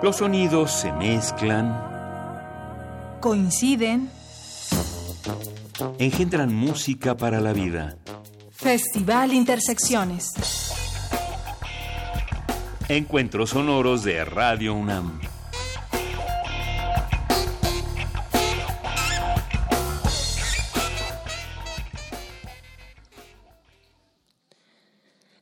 Los sonidos se mezclan, coinciden, engendran música para la vida. Festival Intersecciones. Encuentros sonoros de Radio UNAM.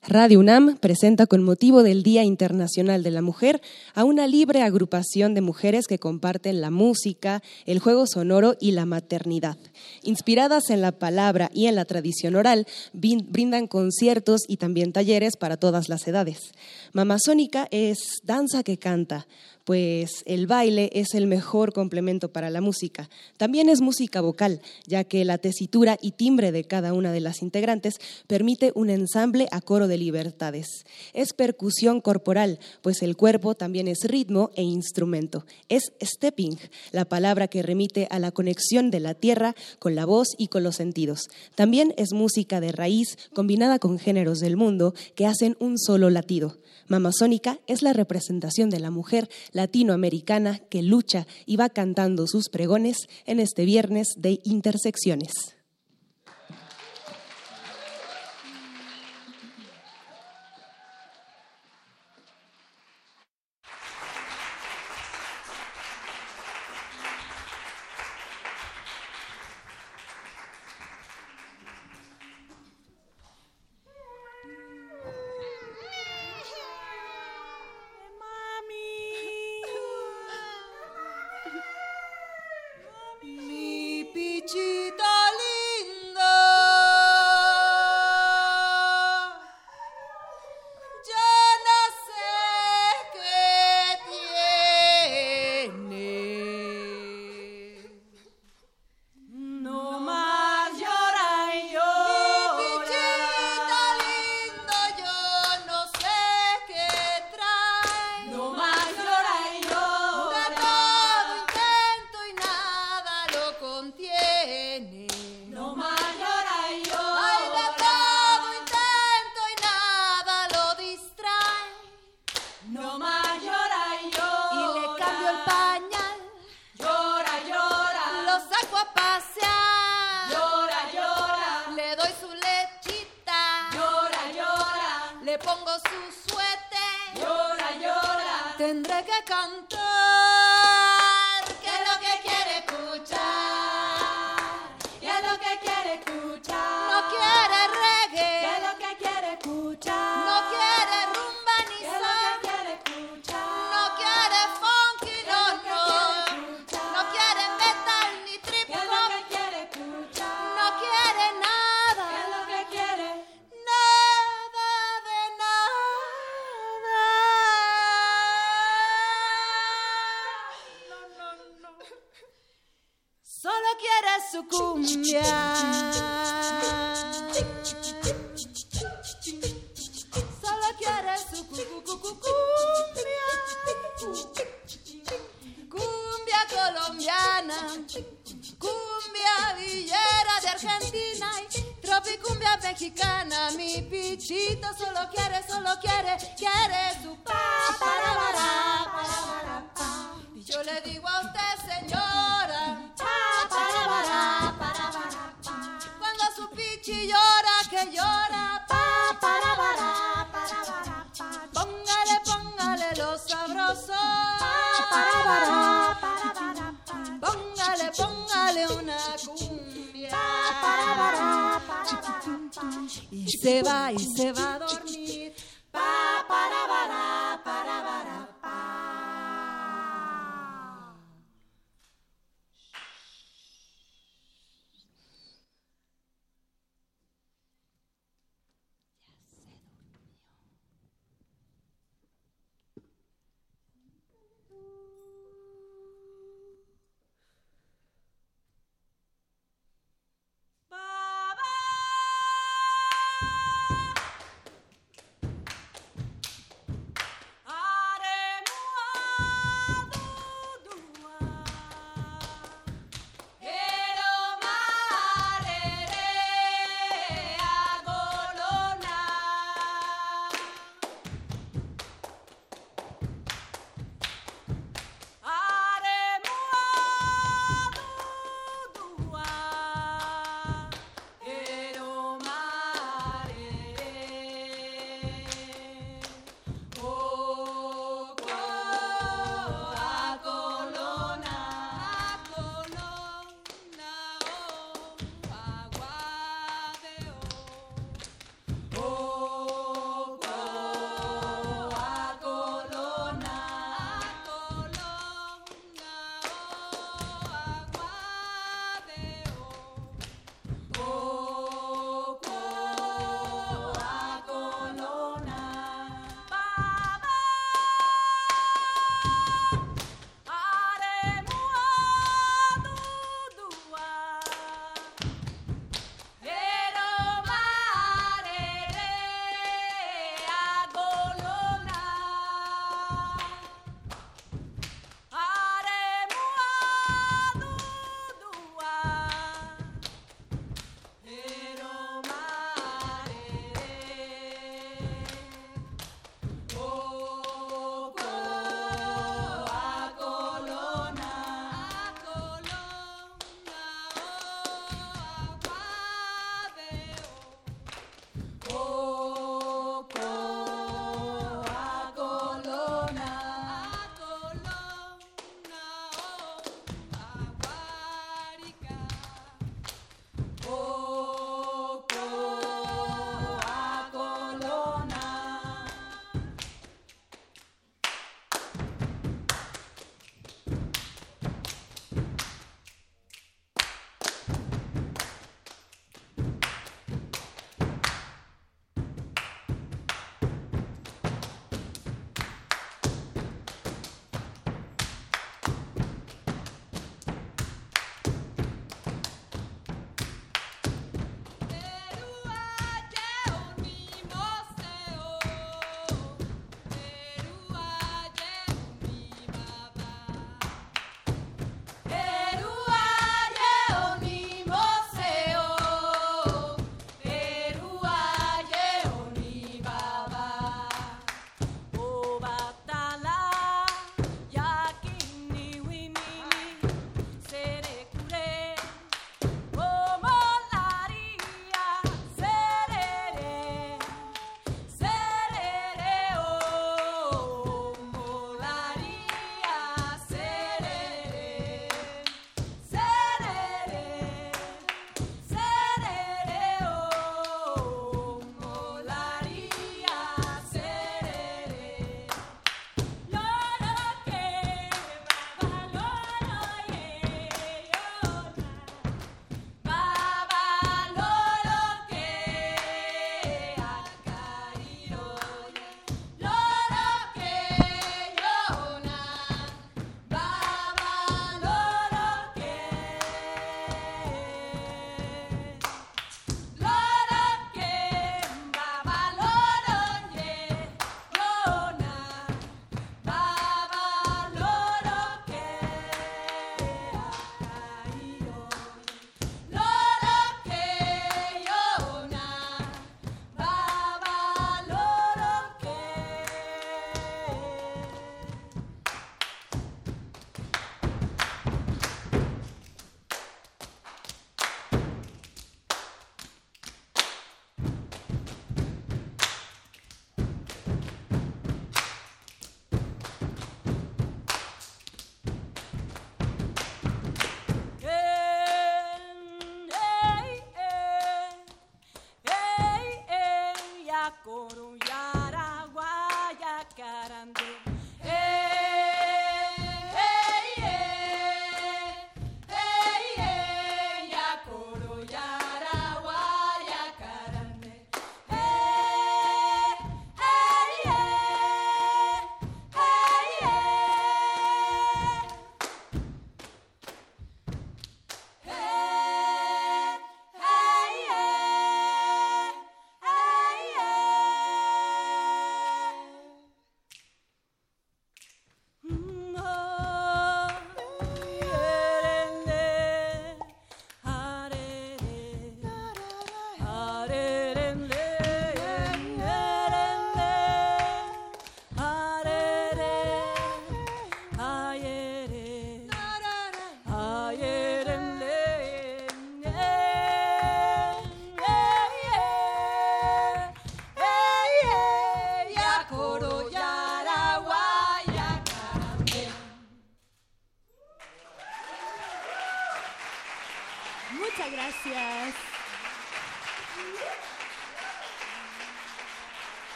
Radio UNAM presenta con motivo del Día Internacional de la Mujer a una libre agrupación de mujeres que comparten la música, el juego sonoro y la maternidad. Inspiradas en la palabra y en la tradición oral, brindan conciertos y también talleres para todas las edades. Mamasónica es danza que canta, pues el baile es el mejor complemento para la música. También es música vocal, ya que la tesitura y timbre de cada una de las integrantes permite un ensamble a coro de libertades. Es percusión corporal, pues el cuerpo también es ritmo e instrumento. Es stepping, la palabra que remite a la conexión de la tierra con la voz y con los sentidos. También es música de raíz combinada con géneros del mundo que hacen un solo latido. Mamasónica es la representación de la mujer latinoamericana que lucha y va cantando sus pregones en este viernes de Intersecciones.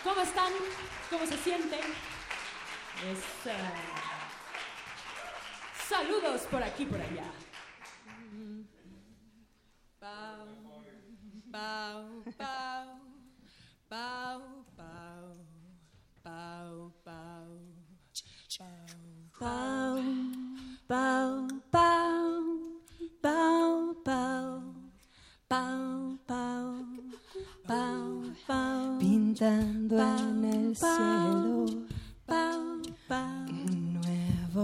¿Cómo están? ¿Cómo se sienten? Saludos por aquí, por allá. Pau, pau, pau, pau, pau, pau, pau, pau, pau, pau, pau, pau, pau, pau, pau, pintando en el cielo, pau, pau, un nuevo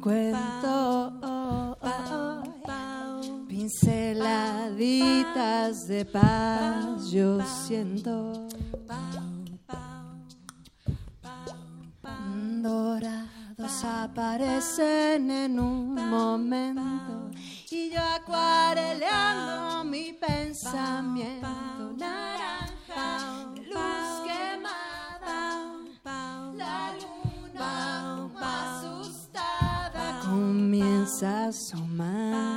cuento, pinceladitas de paz, yo siento, dorados aparecen en un momento. Y yo acuareleando mi pensamiento, naranja, luz quemada, la luna como asustada comienza a asomar.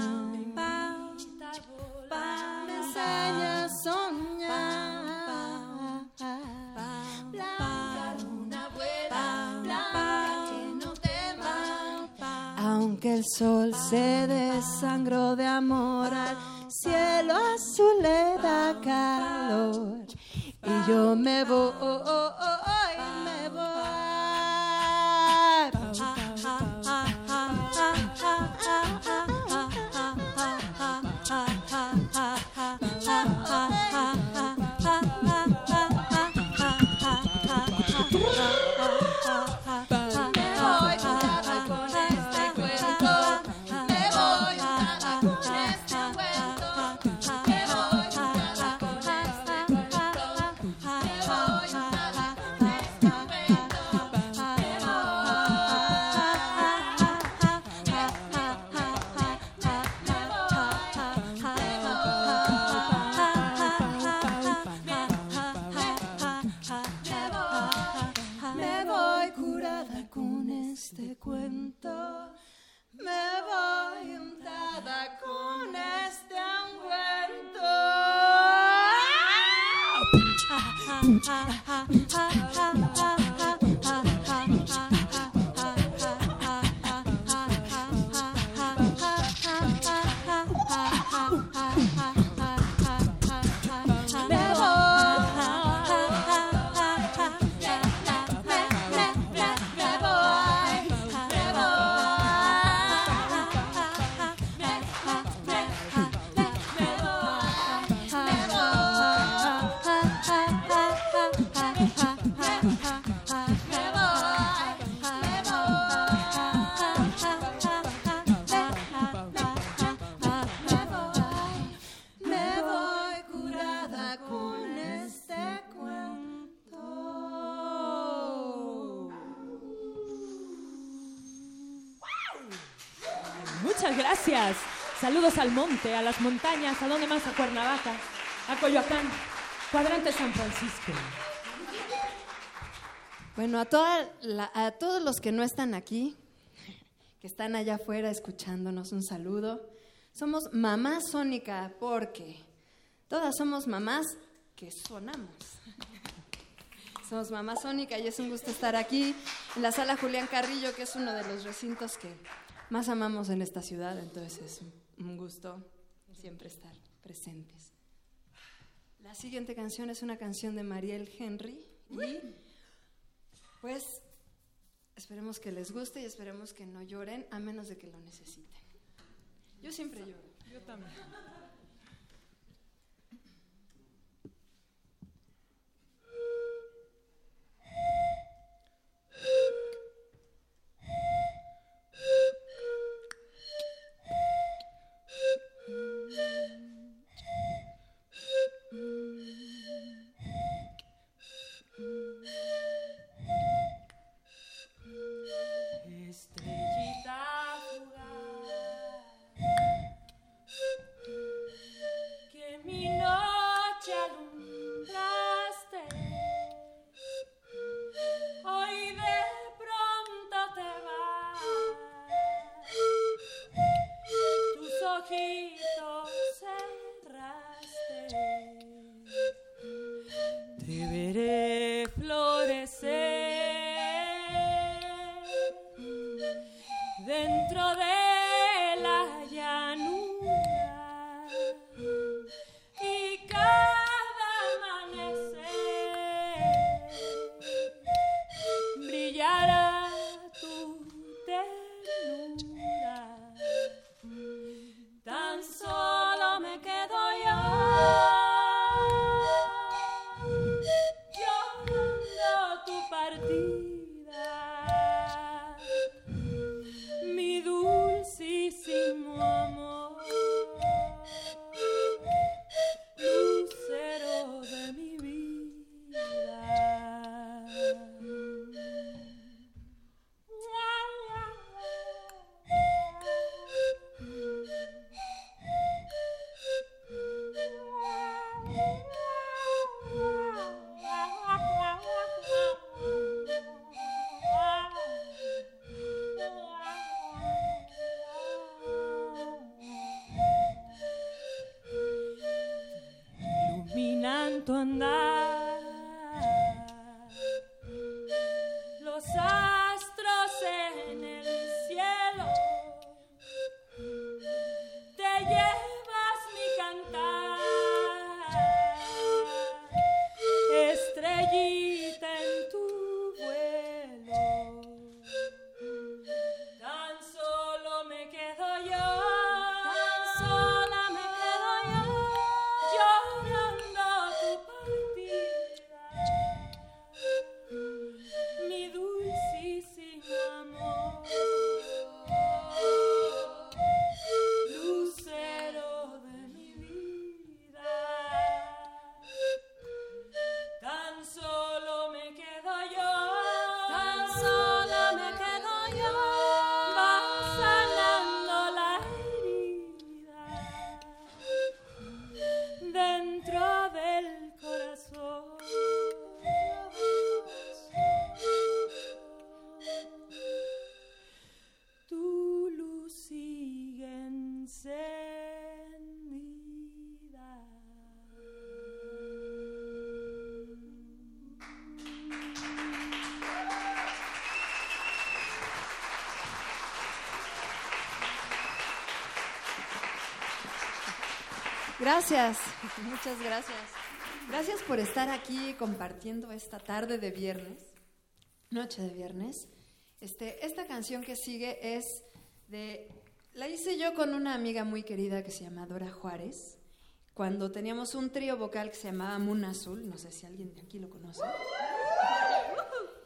Me enseña a soñar, blanca luna vuela, blanca que no tema, aunque el sol se desangró de amor, al cielo azul le da calor y yo me voy, me voy. Saludos al monte, a las montañas, ¿a dónde más? A Cuernavaca, a Coyoacán, Cuadrante San Francisco. Bueno, a todos los que no están aquí, que están allá afuera escuchándonos, un saludo. Somos Mamasónica porque todas somos mamás que sonamos. Somos Mamasónica y es un gusto estar aquí en la Sala Julián Carrillo, que es uno de los recintos que más amamos en esta ciudad, entonces es un gusto siempre estar presentes. La siguiente canción es una canción de Mariel Henry y pues esperemos que les guste y esperemos que no lloren a menos de que lo necesiten. Yo siempre lloro. Yo también. Estrellita fugaz, lunar, los astros en el cielo, te llevas mi cantar, estrellita en tu vuelo, tan solo me quedo yo. Gracias, muchas gracias. Gracias por estar aquí compartiendo esta tarde de viernes, noche de viernes. Esta canción que sigue la hice yo con una amiga muy querida que se llama Dora Juárez, cuando teníamos un trío vocal que se llamaba Luna Azul, no sé si alguien de aquí lo conoce.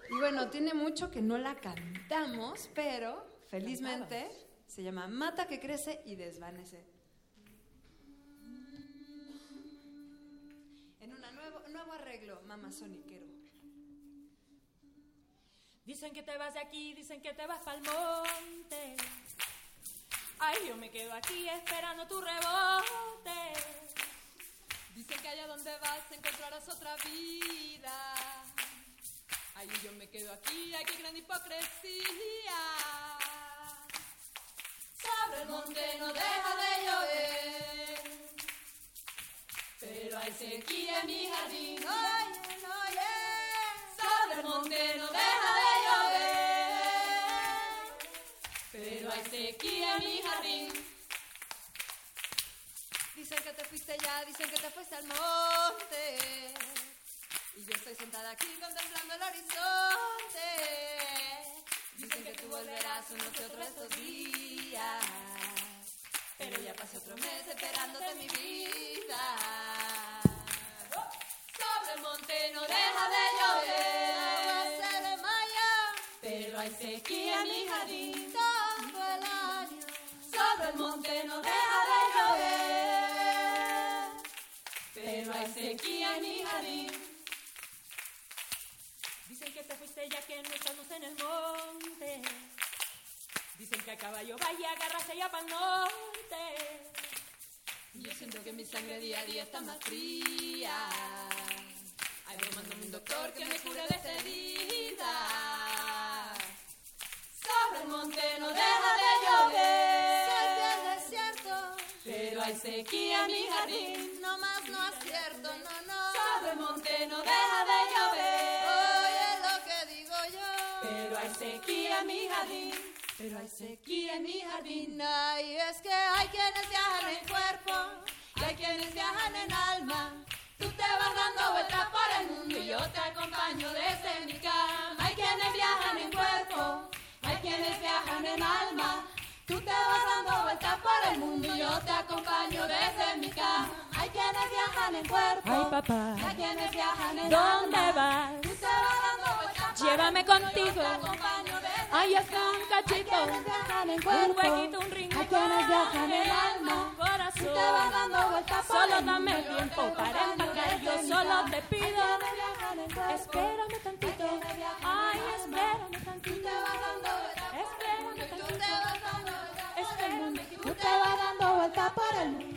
Y bueno, tiene mucho que no la cantamos, pero felizmente se llama Mata que crece y desvanece. Nuevo arreglo, mamasoniquero. Dicen que te vas de aquí, dicen que te vas pa'l monte. Ay, yo me quedo aquí esperando tu rebote. Dicen que allá donde vas encontrarás otra vida. Ay, yo me quedo aquí, ay, qué gran hipocresía. Sobre el monte no deja de llover, pero hay sequía en mi jardín, oye, oye. Sobre el monte no deja de llover, pero hay sequía en mi jardín. Dicen que te fuiste ya, dicen que te fuiste al monte, y yo estoy sentada aquí contemplando el horizonte. Dicen que tú volverás uno que otro estos días, pero ya pasé otro mes esperándote en mi vida. Monte no deja de llover, se desmaya, pero hay sequía en mi jardín todo el año. Sobre el monte no deja de llover, pero hay sequía en mi jardín. Dicen que te fuiste ya que no estamos en el monte. Dicen que a caballo vaya, agárrase ya pa'l norte. Yo siento que mi sangre día a día está más fría. Ay, mándame un doctor que me cure de esta herida. Sobre el monte no deja de llover, soy del desierto, pero hay sequía en mi jardín. No más no acierto, no, no. Sobre el monte no deja de llover, oye lo que digo yo, pero hay sequía en mi jardín, pero hay sequía en mi jardín. Ay, es que hay quienes viajan en cuerpo y hay quienes viajan en alma. Tú te vas dando vueltas por el mundo y yo te acompaño desde mi cama. Hay quienes viajan en cuerpo, hay quienes viajan en alma. Tú te vas dando vueltas por el mundo y yo te acompaño desde mi cama. Hay quienes viajan en cuerpo, ay, papá, hay quienes viajan en alma. ¿Dónde vas? Tú te vas dando vueltas, llévame contigo. Ay, hasta un cachito, hay quienes viajan en cuerpo, un huequito, un rincón. Hay quienes viajan en alma, corazón. Tú te vas dando vueltas, solo dame el tiempo para empacar. Yo solo te pido, espérame tantito. Ay, espérame tantito. Espérame tantito. Espérame. Tú te vas dando vueltas por el mundo.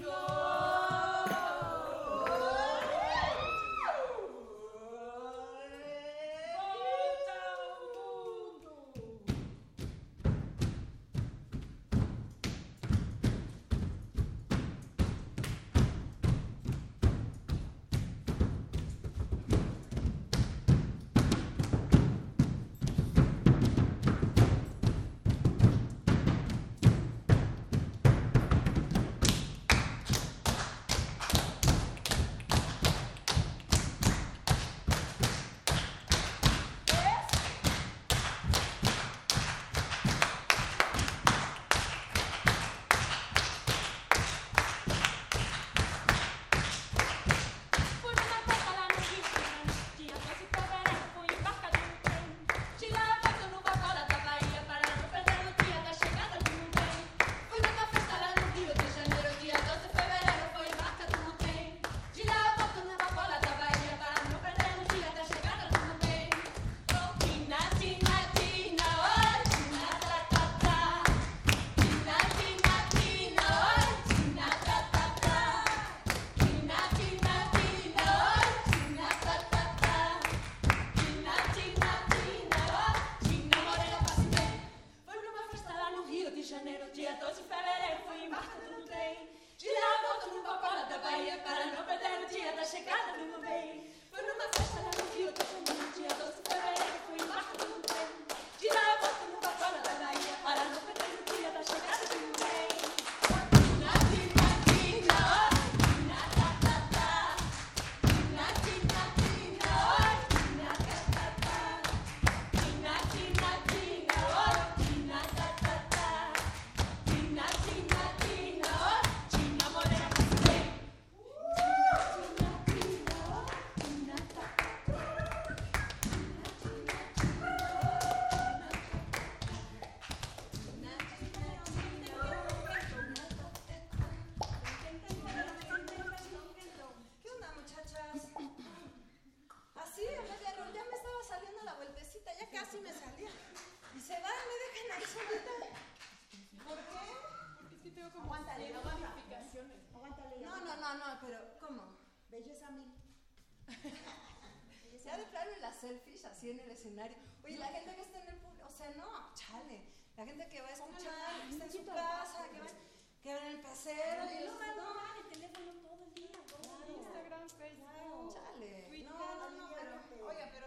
aguántale, aguántale. No, pero ¿cómo? Belleza mil. Se ha de plano en las selfies, así en el escenario. Oye, no, la gente que está en el público, o sea, no, chale. La gente que va a escuchar, que está en su casa, que va en el paseo. Y luego no, el teléfono todo el día, todo Instagram, Facebook. Chale. No, pero, oiga, pero...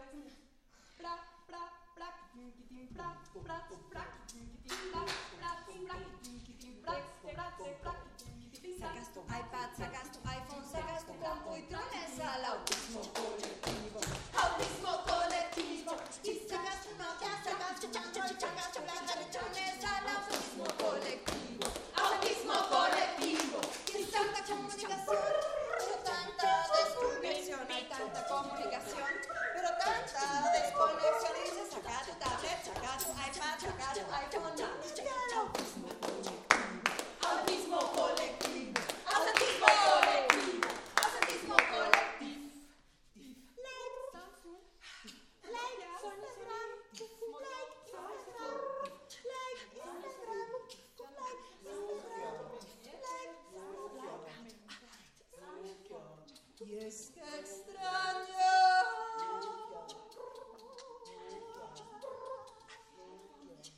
Sacas tu iPad, sacas tu iPhone, sacas tu compu y trones al autismo colectivo, y sacas tu nota, sacas tu chancho, sacas tu plata y trones al autismo colectivo, y tanta comunicación. Tanta desconexión, hay tanta comunicación, pero tanta desconexión. Y dices, saca tu tablet, saca tu iPad, saca tu iPhone. Autismo colectivo, autismo colectivo, autismo colectivo. Y es que extraño mirarte.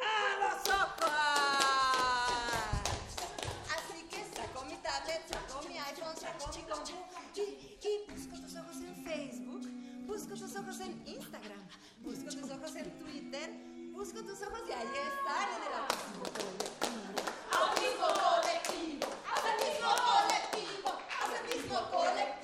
¡A los ojos! Así que saco mi tablet, saco mi iPhone, saco mi compu y busco tus ojos en Facebook, busco tus ojos en Instagram, busco tus ojos en Twitter. Busco tus ojos y ahí están en el autismo colectivo. Autismo colectivo, autismo colectivo, autismo colectivo.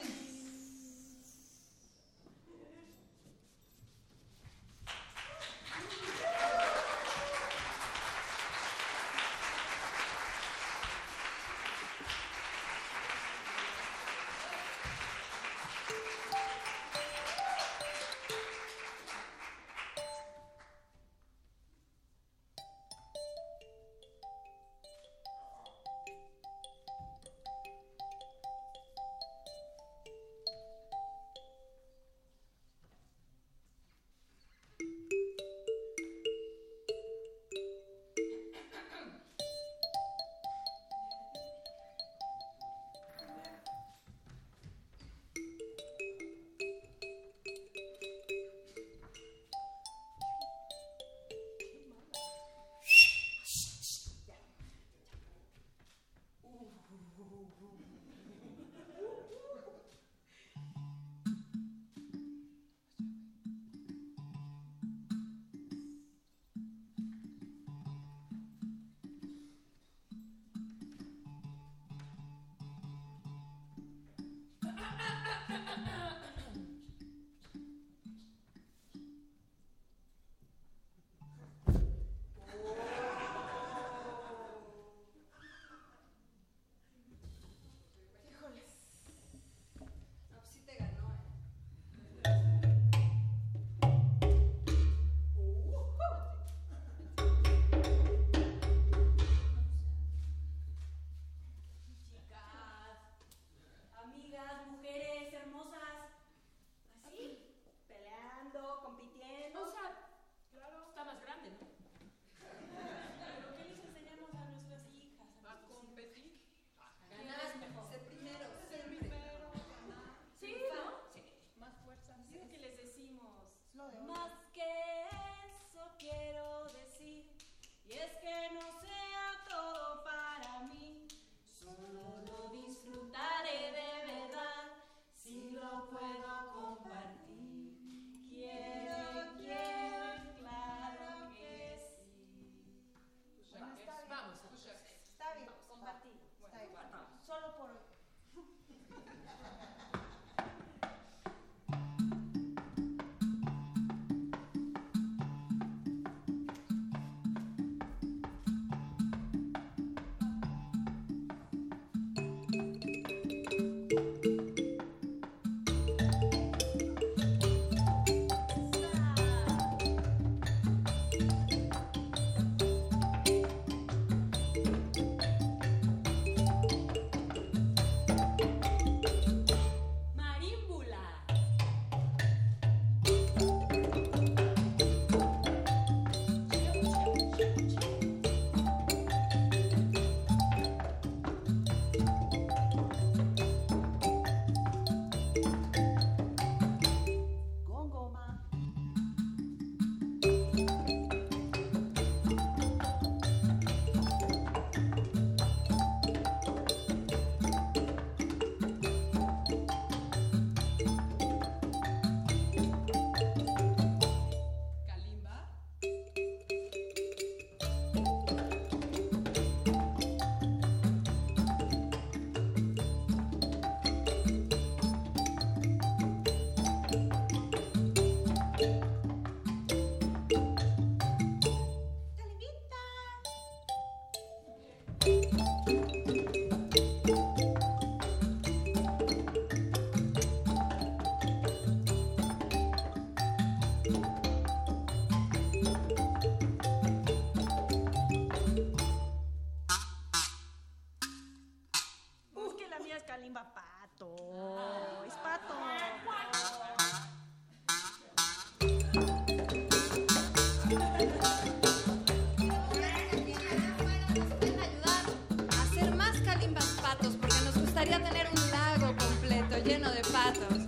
marimba Pato. Es Pato. Quería tener un lago completo lleno de patos.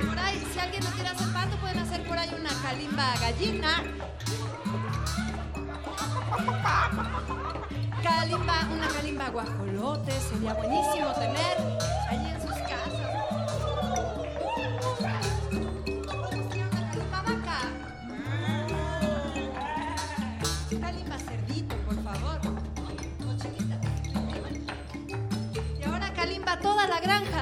Por ahí, si alguien no quiere hacer pato, pueden hacer por ahí una calimba gallina. Calimba, una calimba guajolote, sería buenísimo tener allí en sus casas. Una calimba vaca. Calimba cerdito, por favor. Y ahora calimba toda la granja juntos.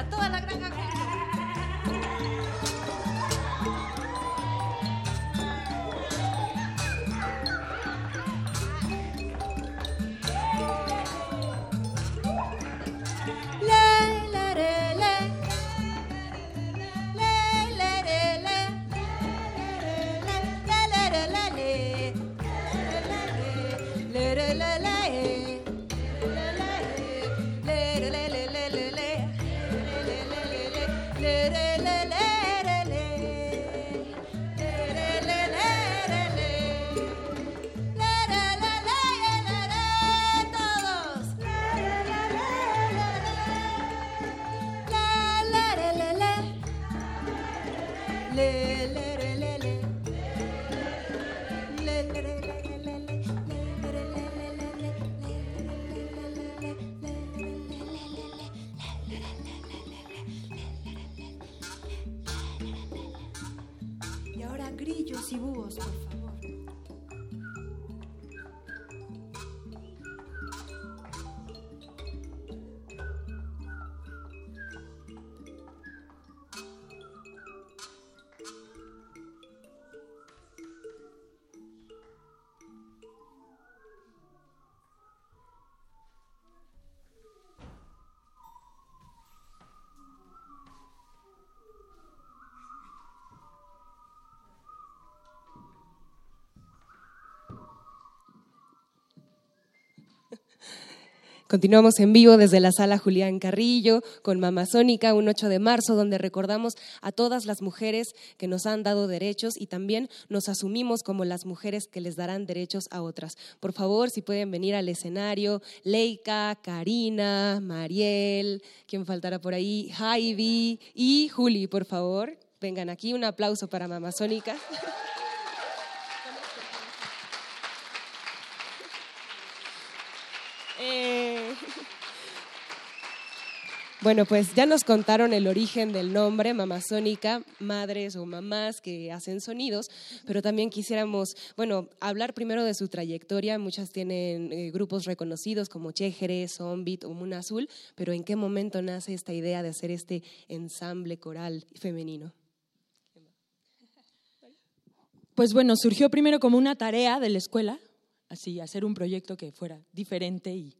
Y búhos, por favor. Continuamos en vivo desde la Sala Julián Carrillo con Mamasónica, un 8 de marzo, donde recordamos a todas las mujeres que nos han dado derechos y también nos asumimos como las mujeres que les darán derechos a otras. Por favor, si pueden venir al escenario, Leika, Karina, Mariel, quien faltará por ahí, Heidi y Juli, por favor, vengan aquí. Un aplauso para Mamasónica. Bueno, pues ya nos contaron el origen del nombre Mamasónica, madres o mamás que hacen sonidos, pero también quisiéramos, hablar primero de su trayectoria. Muchas tienen grupos reconocidos como Chéjere, Zombit o Luna Azul, pero ¿en qué momento nace esta idea de hacer este ensamble coral femenino? Pues bueno, surgió primero como una tarea de la escuela, así, hacer un proyecto que fuera diferente y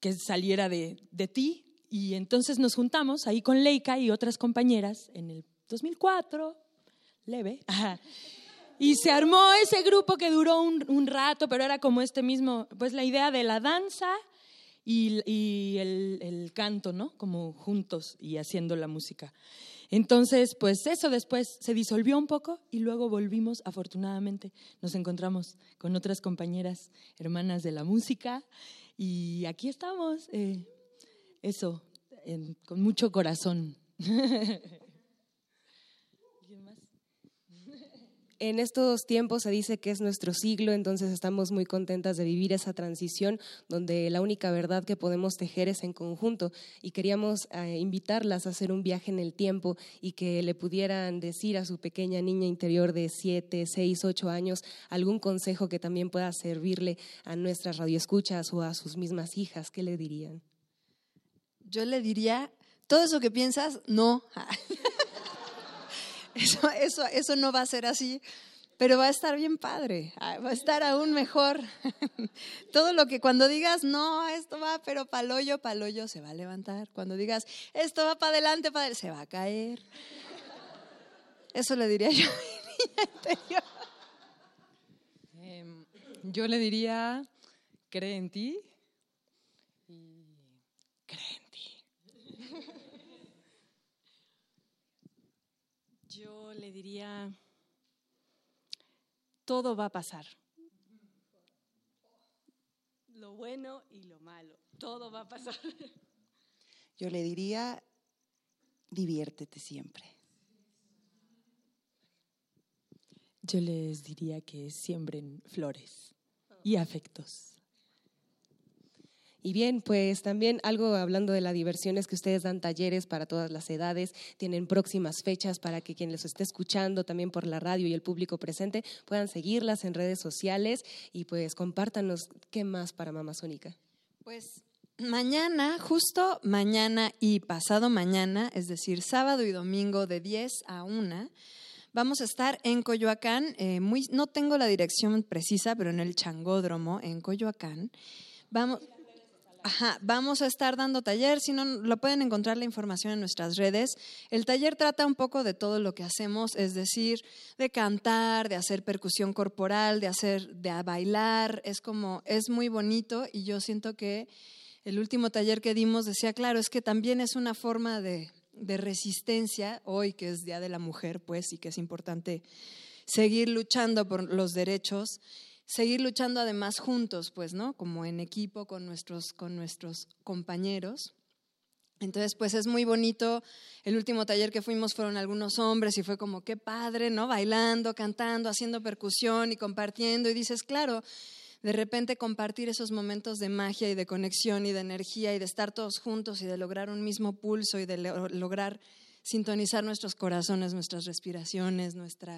que saliera de ti. Y entonces nos juntamos ahí con Leika y otras compañeras en el 2004, leve, y se armó ese grupo que duró un rato, pero era como este mismo, pues la idea de la danza y el canto, ¿no? Como juntos y haciendo la música. Entonces, pues eso después se disolvió un poco y luego volvimos, afortunadamente, nos encontramos con otras compañeras hermanas de la música y aquí estamos, eso, con mucho corazón. En estos tiempos se dice que es nuestro siglo, entonces estamos muy contentas de vivir esa transición donde la única verdad que podemos tejer es en conjunto, y queríamos invitarlas a hacer un viaje en el tiempo y que le pudieran decir a su pequeña niña interior de 7, 6, 8 años algún consejo que también pueda servirle a nuestras radioescuchas o a sus mismas hijas. ¿Qué le dirían? Yo le diría, todo eso que piensas, no. Eso no va a ser así, pero va a estar bien padre, va a estar aún mejor. Todo lo que cuando digas, no, esto va, pero pa'l hoyo, se va a levantar. Cuando digas, esto va para adelante, se va a caer. Eso le diría yo a mi niña interior. Yo le diría cree en ti y cree en ti. Yo le diría, todo va a pasar. Lo bueno y lo malo, todo va a pasar. Yo le diría, diviértete siempre. Yo les diría que siembren flores y afectos. Y bien, pues también algo hablando de la diversión es que ustedes dan talleres para todas las edades, tienen próximas fechas para que quien los esté escuchando también por la radio y el público presente puedan seguirlas en redes sociales y pues compártanos qué más para Mamasónica. Pues mañana, justo mañana y pasado mañana, es decir, sábado y domingo de 10 a 1, vamos a estar en Coyoacán, no tengo la dirección precisa, pero en el Changódromo, en Coyoacán. Vamos a estar dando taller, si no lo pueden encontrar la información en nuestras redes. El taller trata un poco de todo lo que hacemos, es decir, de cantar, de hacer percusión corporal, de bailar, es muy bonito y yo siento que el último taller que dimos decía, claro, es que también es una forma de resistencia, hoy que es Día de la Mujer, pues, y que es importante seguir luchando por los derechos. Seguir luchando además juntos, pues, ¿no? Como en equipo con nuestros compañeros. Entonces, pues es muy bonito. El último taller que fuimos fueron algunos hombres y fue como qué padre, ¿no? Bailando, cantando, haciendo percusión y compartiendo. Y dices, claro, de repente compartir esos momentos de magia y de conexión y de energía y de estar todos juntos y de lograr un mismo pulso y de lograr sintonizar nuestros corazones, nuestras respiraciones, nuestro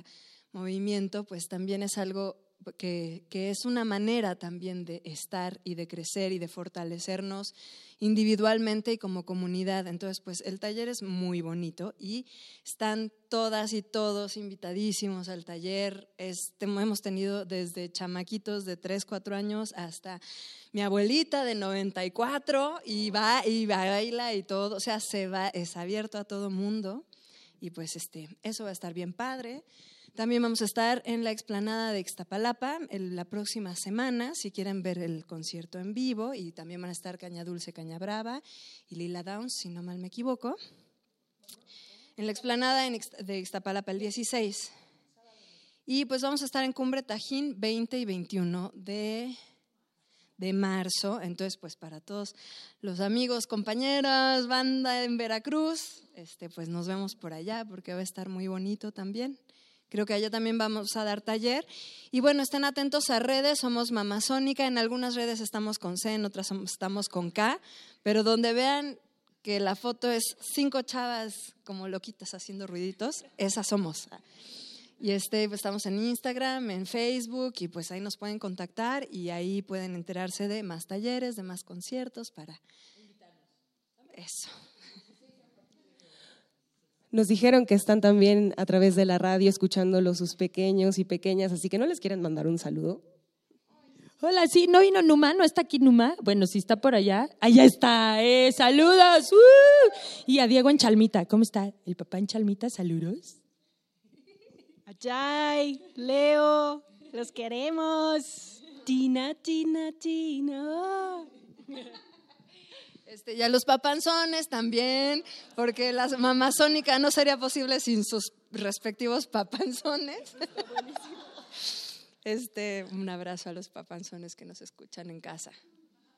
movimiento, pues también es algo que es una manera también de estar y de crecer y de fortalecernos individualmente y como comunidad. Entonces, pues el taller es muy bonito y están todas y todos invitadísimos al taller. Hemos tenido desde chamaquitos de 3, 4 años hasta mi abuelita de 94 y va y baila y todo, o sea, es abierto a todo mundo y pues eso va a estar bien padre. También vamos a estar en la explanada de Ixtapalapa la próxima semana, si quieren ver el concierto en vivo, y también van a estar Caña Dulce, Caña Brava y Lila Downs, si no mal me equivoco, en la explanada de Ixtapalapa el 16. Y pues vamos a estar en Cumbre Tajín 20 y 21 de marzo, entonces pues para todos los amigos, compañeras, banda en Veracruz, pues nos vemos por allá porque va a estar muy bonito también. Creo que allá también vamos a dar taller. Y bueno, estén atentos a redes, somos Mamasónica, en algunas redes estamos con C, en otras estamos con K, pero donde vean que la foto es 5 chavas como loquitas haciendo ruiditos, esas somos. Y pues estamos en Instagram, en Facebook, y pues ahí nos pueden contactar y ahí pueden enterarse de más talleres, de más conciertos para eso. Nos dijeron que están también a través de la radio escuchándolo sus pequeños y pequeñas, así que ¿no les quieren mandar un saludo? Hola, sí, ¿no vino Numa? ¿No está aquí Numa? Bueno, sí está por allá. Allá está, saludos. Y a Diego en Chalmita, ¿cómo está? El papá en Chalmita, saludos. Achay, Leo, los queremos. Tina, Tina, Tina. Y a los papanzones también, porque la Mamasónica no sería posible sin sus respectivos papanzones. Un abrazo a los papanzones que nos escuchan en casa.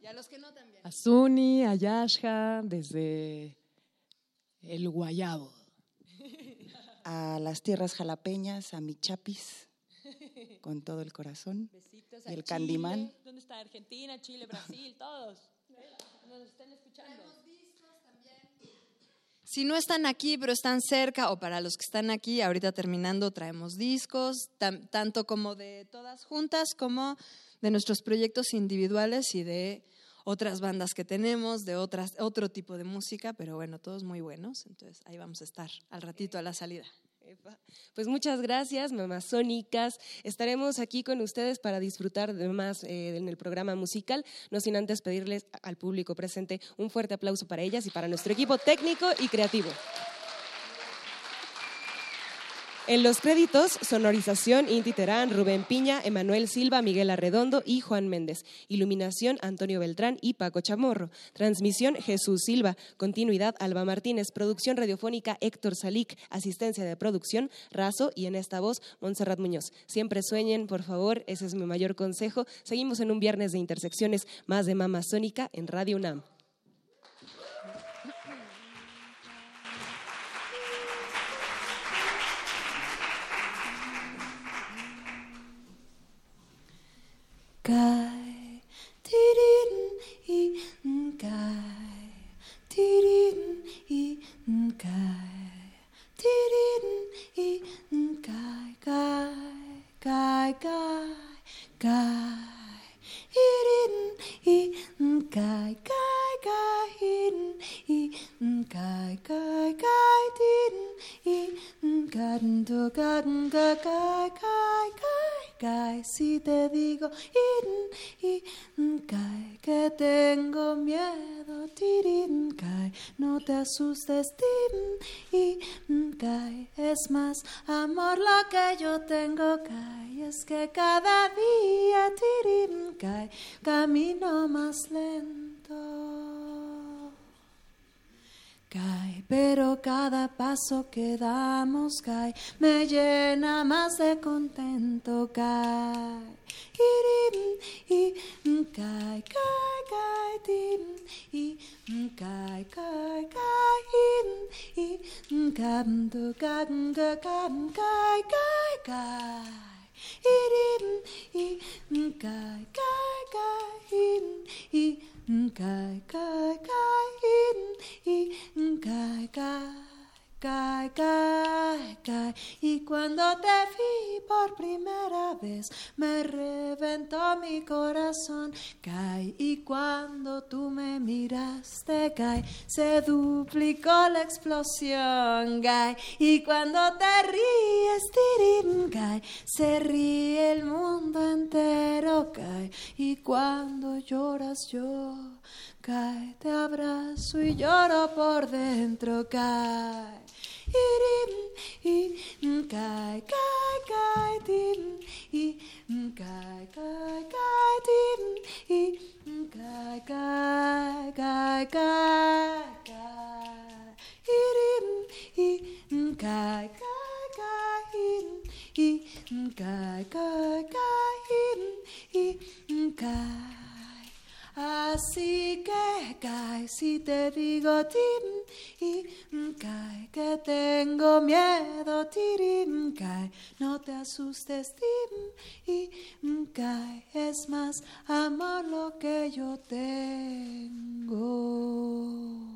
Y a los que no también. A Suni, a Yashha, desde el Guayabo. A las tierras jalapeñas, a mi chapis, con todo el corazón. Besitos a el Chile. Candimán. ¿Dónde está? Argentina, Chile, Brasil, todos. Nos están escuchando. Si no están aquí pero están cerca, o para los que están aquí, ahorita terminando traemos discos, tanto como de todas juntas como de nuestros proyectos individuales y de otras bandas que tenemos, de otro tipo de música, pero bueno, todos muy buenos, entonces ahí vamos a estar al ratito a la salida. Pues muchas gracias, Mamasónicas. Estaremos aquí con ustedes para disfrutar de más en el programa musical, no sin antes pedirles al público presente un fuerte aplauso para ellas y para nuestro equipo técnico y creativo. En los créditos, sonorización, Inti Terán, Rubén Piña, Emanuel Silva, Miguel Arredondo y Juan Méndez. Iluminación, Antonio Beltrán y Paco Chamorro. Transmisión, Jesús Silva. Continuidad, Alba Martínez. Producción radiofónica, Héctor Salik. Asistencia de producción, Razo. Y en esta voz, Montserrat Muñoz. Siempre sueñen, por favor. Ese es mi mayor consejo. Seguimos en un viernes de intersecciones más de Mamasónica en Radio UNAM. Kai tirin in kai tirin in kai tirin in kai kai kai kai kai irin in kai kai kai irin in kai kai kai tirin in garden to garden kai kai kai. Si te digo Kai, que tengo miedo Kai, no te asustes Kai, es más amor lo que yo tengo Kai, es que cada día Kai, camino más lento Kai, pero cada paso que damos, Kai, me llena más de contento, Kai. Irim, Kai, Kai, Kai, Tim, Kai, Kai, Kai, Im, Kam, Tu, Kam, Ka, Kam, Kai, Kai, Kai. Irim, Kai, Kai, Kai, Im, Kai, kai, kai, in, kai, kai, kai, kai, kai. Y cuando te vi por primera vez me reventó mi corazón, Kai. Y cuando tú me miraste, Kai, se duplicó la explosión, Kai. Y cuando te ríes, tirin, Kai, se ríe el mundo entero, Kai. Y cuando lloras yo, Kai, te abrazo y lloro por dentro, Kai. Irim, Kai, Kai, Kai, Tim, Kai, Kai, Kai, Tim, Kai, Kai, Kai, Kai, Kai. Irim, Kai, Kai, Kai, Kai, Kai, Kai, Kai. Así que, Kai, si te digo Tim, Kai, que tengo miedo Tirim, Kai, no te asustes Tim, Kai, es más amor lo que yo tengo.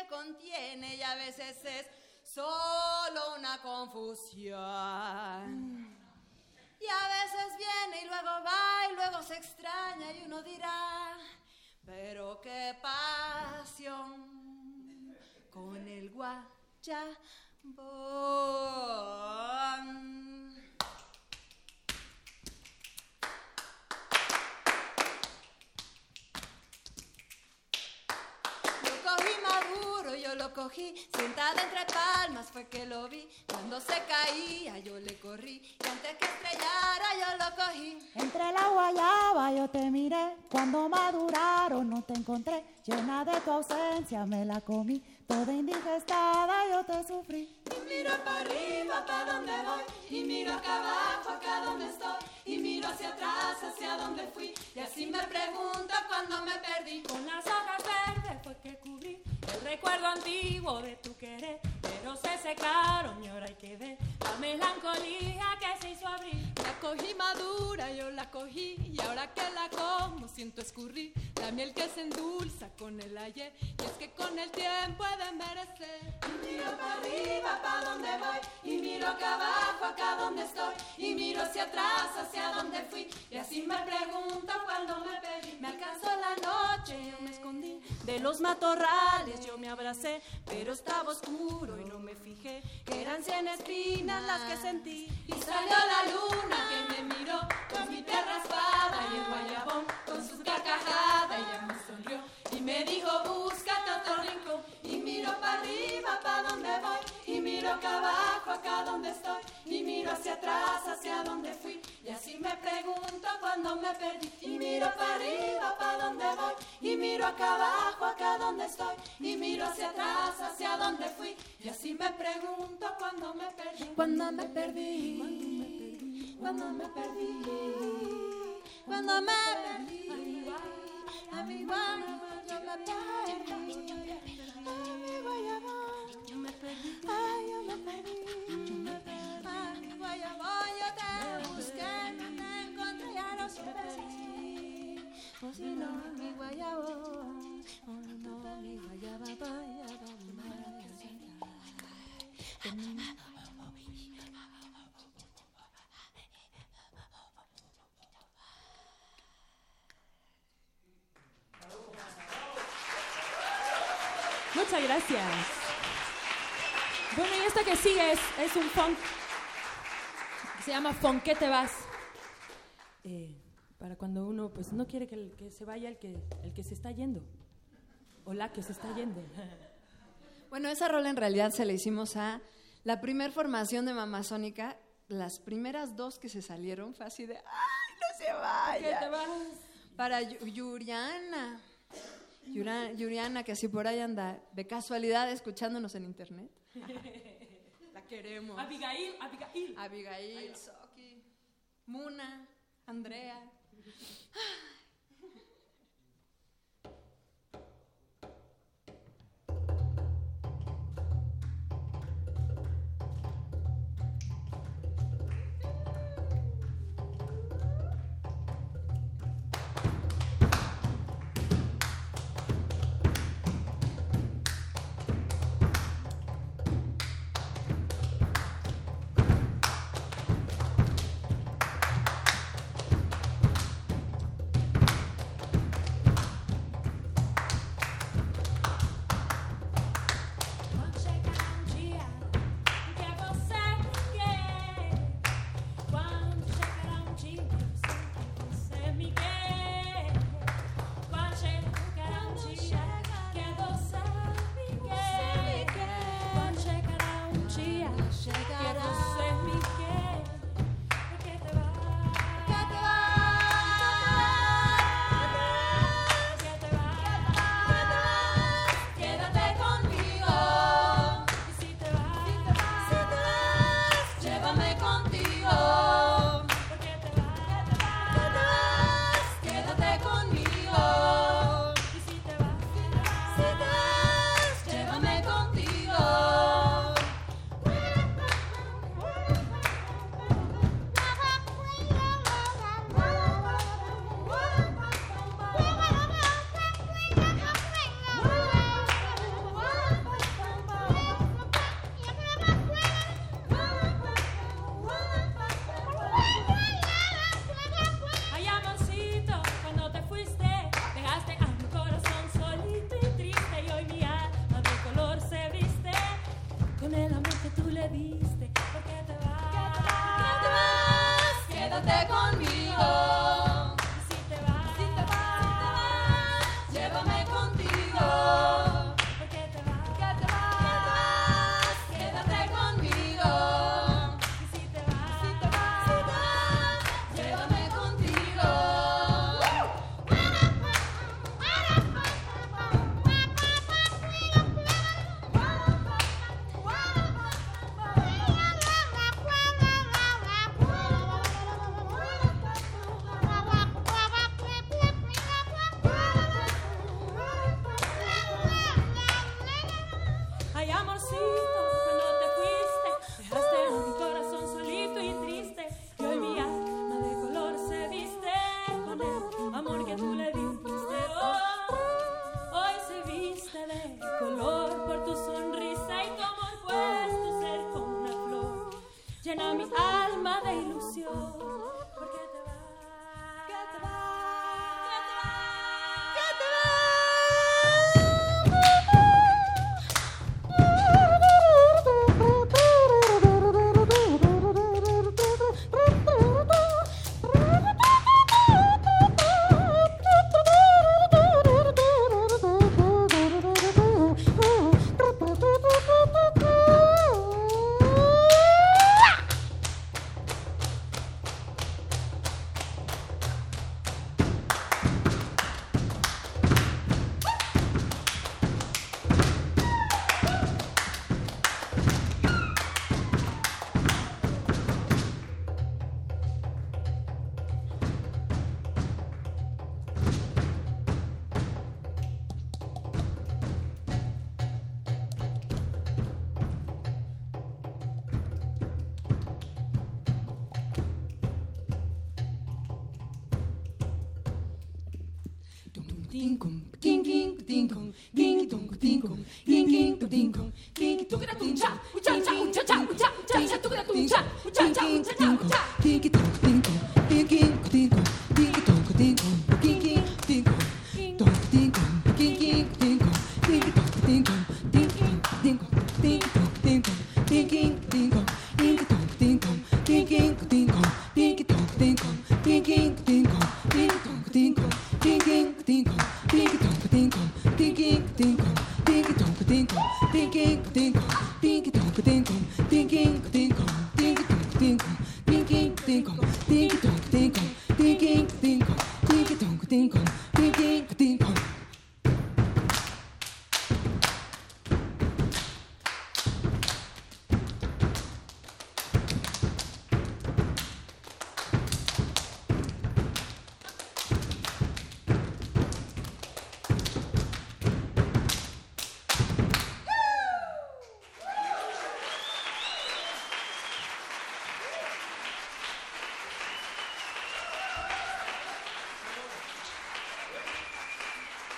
se contiene y a veces es solo una confusión. Y a veces viene y luego va y luego se extraña y uno dirá, pero qué pasión con el guayabón. Yo lo cogí, sentada entre palmas fue que lo vi. Cuando se caía yo le corrí, y antes que estrellara yo lo cogí. Entre la guayaba yo te miré, cuando maduraron no te encontré. Llena de tu ausencia me la comí, toda indigestada yo te sufrí. Y miro para arriba, para donde voy, y miro acá abajo, acá donde estoy, y miro hacia atrás, hacia donde fui. Y así me pregunto cuando me perdí. Con las hojas verdes fue que cubrí el recuerdo antiguo de tu querer, pero se secaron y ahora hay que ver la melancolía que se hizo abrir. La cogí madura, yo la cogí, y ahora que la como siento escurrir la miel que se endulza con el ayer, y es que con el tiempo he de merecer. Y miro para arriba, para donde voy, y miro acá abajo, acá donde estoy, y miro hacia atrás, hacia donde fui, y así me pregunto cuando me perdí. Me alcanzó la noche, yo me escondí de los matorrales, yo me abracé, pero estaba oscuro y no me fijé que eran 100 espinas las que sentí. Y salió la luna que me miró con mi piel raspada y el guayabón con su carcajada ya me sonrió y me dijo búscate otro rincón. Y miro para arriba para donde voy, y miro acá abajo acá donde estoy, y miro hacia atrás hacia donde fui, y así me pregunto cuando me perdí. Y miro para arriba para donde voy, y miro acá abajo acá donde estoy, y miro hacia atrás, hacia donde fui, y así me pregunto cuando me perdí. Cuando me perdí, cuando me perdí, cuando me perdí, a mi guayabón yo me perdí, a mi guayabón yo me perdí, ay yo me perdí, a mi guayabón yo te busqué, no te encontré, ya no supe así, pues vino mi guayabón. Muchas gracias. Bueno, y esto que sigue es un funk. Se llama Funk, ¿qué te vas? Para cuando uno pues no quiere que se vaya el que se está yendo. O la que se está yendo. Bueno, esa rola en realidad se la hicimos a la primer formación de Mamasónica. Las primeras dos que se salieron fue así de ¡ay, no se vaya! ¿Qué te vas? Para Yuriana. Yuriana, que así por ahí anda, de casualidad, escuchándonos en internet. La queremos. Abigail, Soki, Muna, Andrea.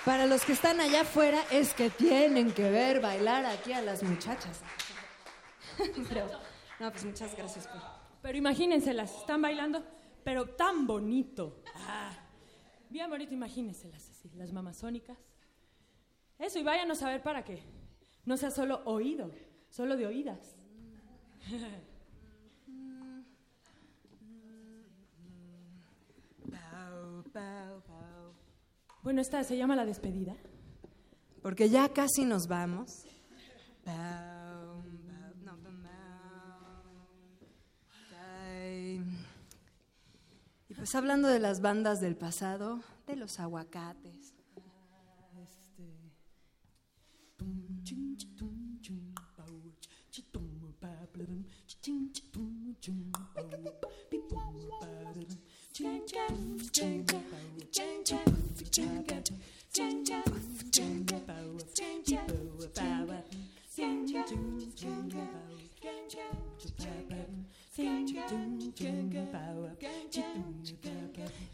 Para los que están allá afuera, es que tienen que ver bailar aquí a las muchachas. Pero, no, pues muchas gracias. Pero imagínenselas, están bailando, pero tan bonito. Ah, bien bonito, imagínenselas así, las mamasónicas. Eso, y váyanos a ver para que no sea solo oído, solo de oídas. Bueno, esta se llama La Despedida. Porque ya casi nos vamos. Y pues hablando de las bandas del pasado, de los aguacates.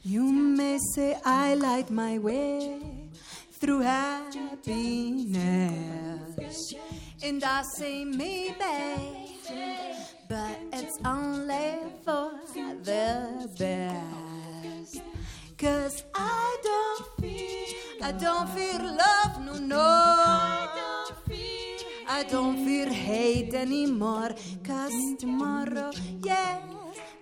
You may say I light my way through happiness, and I say maybe, but it's only for the best. 'Cause I don't feel love, no, no. I don't feel hate anymore. 'Cause tomorrow, yeah,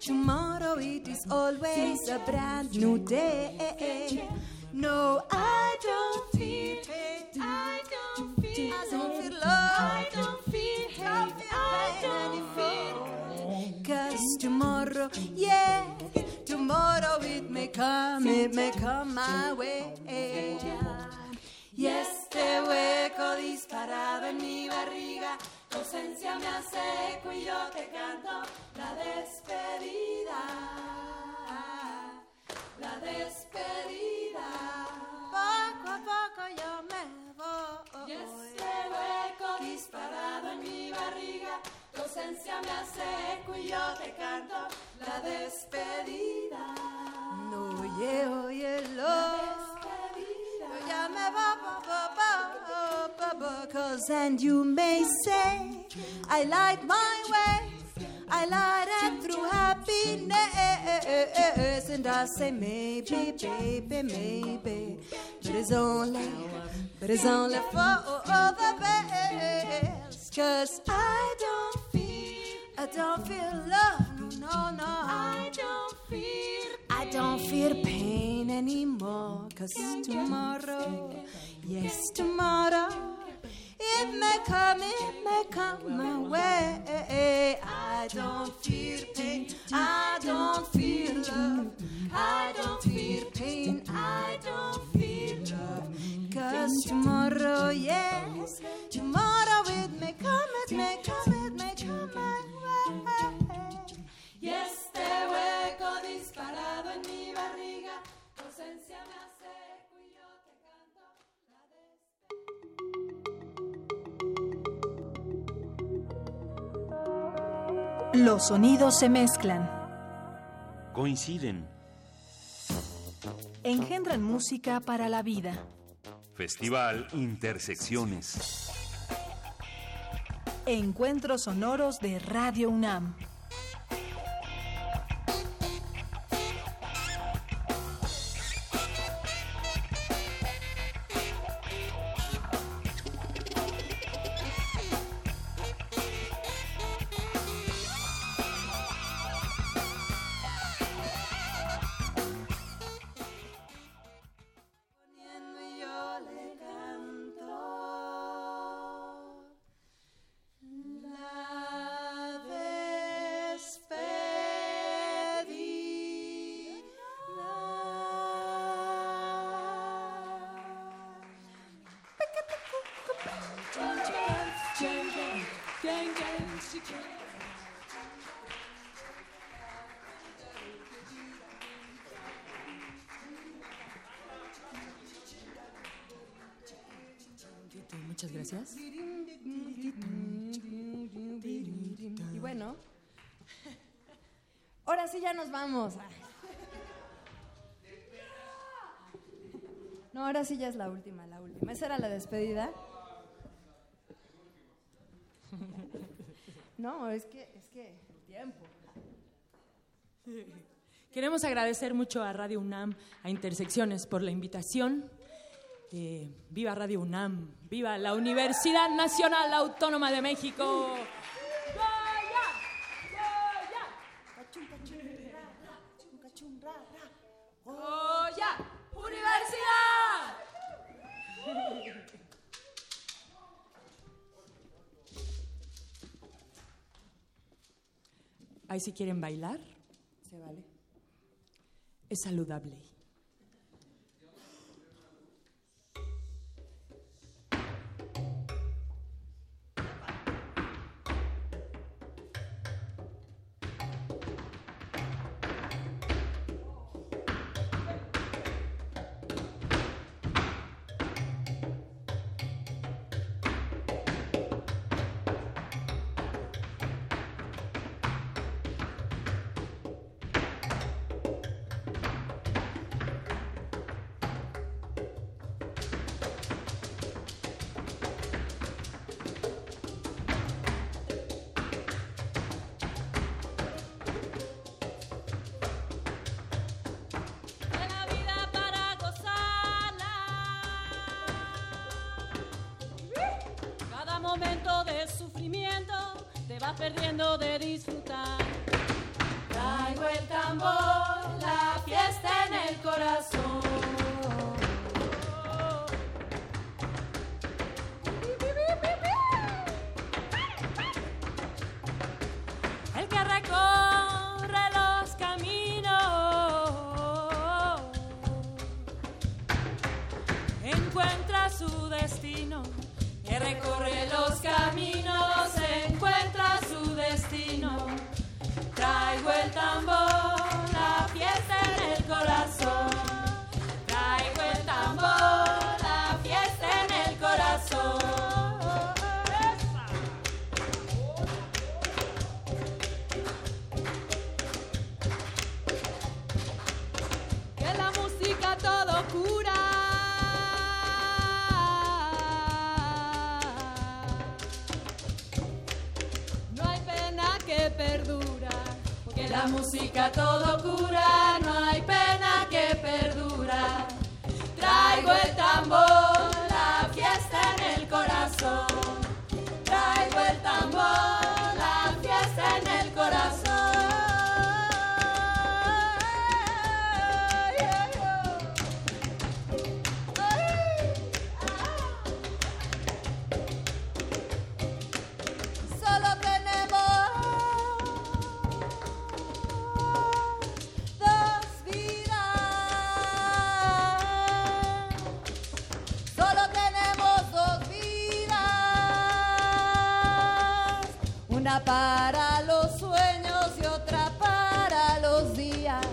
tomorrow it is always a brand new day. No, I don't feel love. I don't feel hate. 'Cause tomorrow, yeah, tomorrow it may come my way. Y este hueco disparado en mi barriga, tu ausencia me hace eco y yo te canto la despedida, la despedida. Poco a poco yo me voy. Y este hueco disparado en mi barriga, tu ausencia me hace eco y yo te canto la despedida. No, oye, oye, lo. And you may say I light my way, I light it through happiness, and I say maybe, baby, maybe, but it's only for the best. 'Cause I don't feel love, no, I don't feel pain anymore. 'Cause tomorrow, yes, tomorrow, it may come my way. I don't feel pain, I don't feel love, I don't feel pain, I don't feel love. 'Cause tomorrow, yes, tomorrow it may come my way. Y este hueco disparado en mi barriga, tu ausencia me hace eco y yo te canto la despedida. Los sonidos se mezclan, coinciden, Engendran música para la vida. Festival Intersecciones. Encuentros sonoros de Radio UNAM. Muchas gracias. Y bueno, ahora sí ya nos vamos. No, ahora sí ya es la última. Esa era la despedida. No, es que el tiempo. Queremos agradecer mucho a Radio UNAM, a Intersecciones, por la invitación. Viva Radio UNAM, viva la Universidad Nacional Autónoma de México. ¡Goya! ¡Universidad! Ahí si quieren bailar, se vale. Es saludable. Perdiendo de disfrutar. Traigo el tambor, la fiesta en el corazón. El que recorre los caminos encuentra su destino. Que recorre los caminos encuentra su destino. Traigo el tambor, la fiesta en el corazón. Traigo el tambor, la fiesta en el corazón. Que la música todo cura. Perdura, porque la música todo cura, no hay pena que perdura. Traigo el tambor, la fiesta en el corazón. Traigo el tambor, la fiesta en el corazón. Solo tenemos una para los sueños y otra para los días.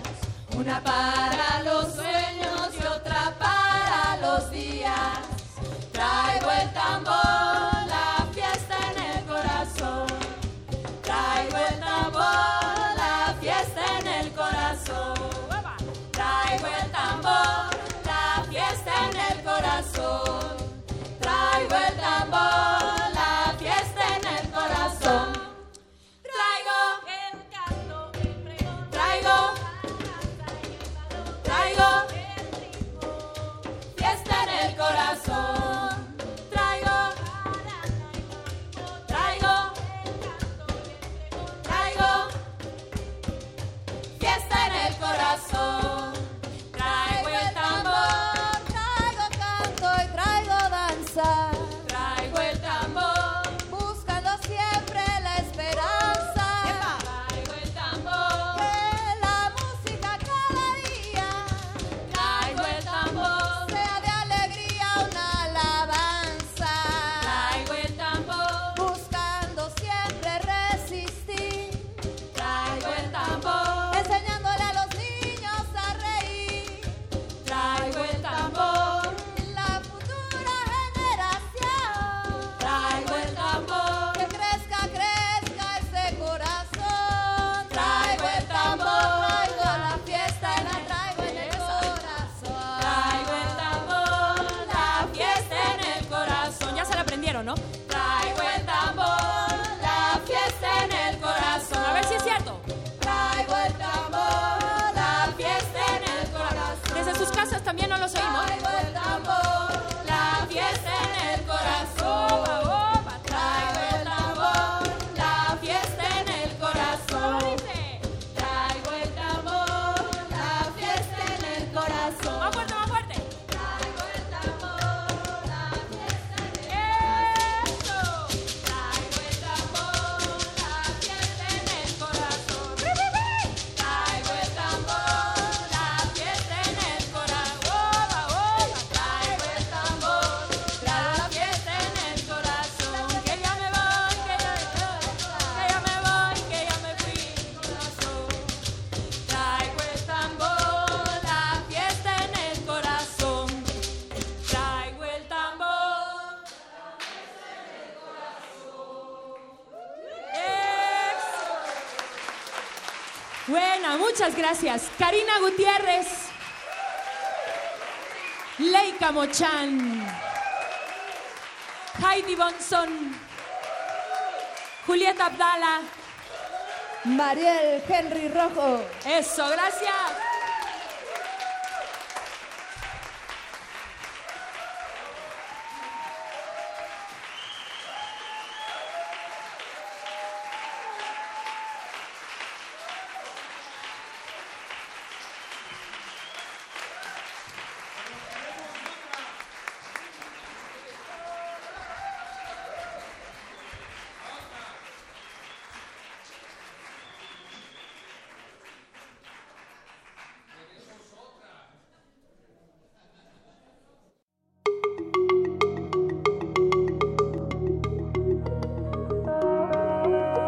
Una para los sueños y otra para los días. Traigo el tambor, la fiesta en el corazón. Traigo el tambor, la fiesta en el corazón. Traigo el tambor. también no los oímos. Traigo el tambor, la fiesta en el corazón. Opa, opa. Traigo el tambor, la fiesta en el corazón. Traigo el tambor, la fiesta en el corazón. Más fuerte, más fuerte. Traigo el tambor, la fiesta en el corazón. Traigo el tambor, la fiesta en el corazón. Traigo el tambor. Muchas gracias. Karina Gutiérrez, Leika Mochan, Heidi Bonson, Julieta Abdala, Mariel Henry Rojo. Eso, gracias.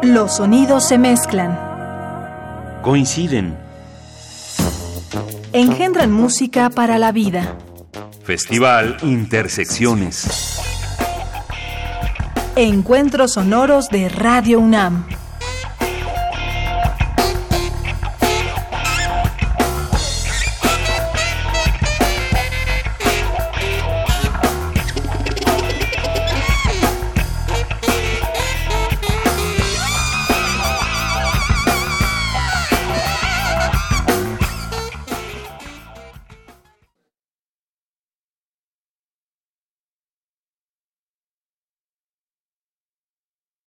Los sonidos se mezclan. Coinciden. Engendran música para la vida. Festival Intersecciones. Encuentros sonoros de Radio UNAM.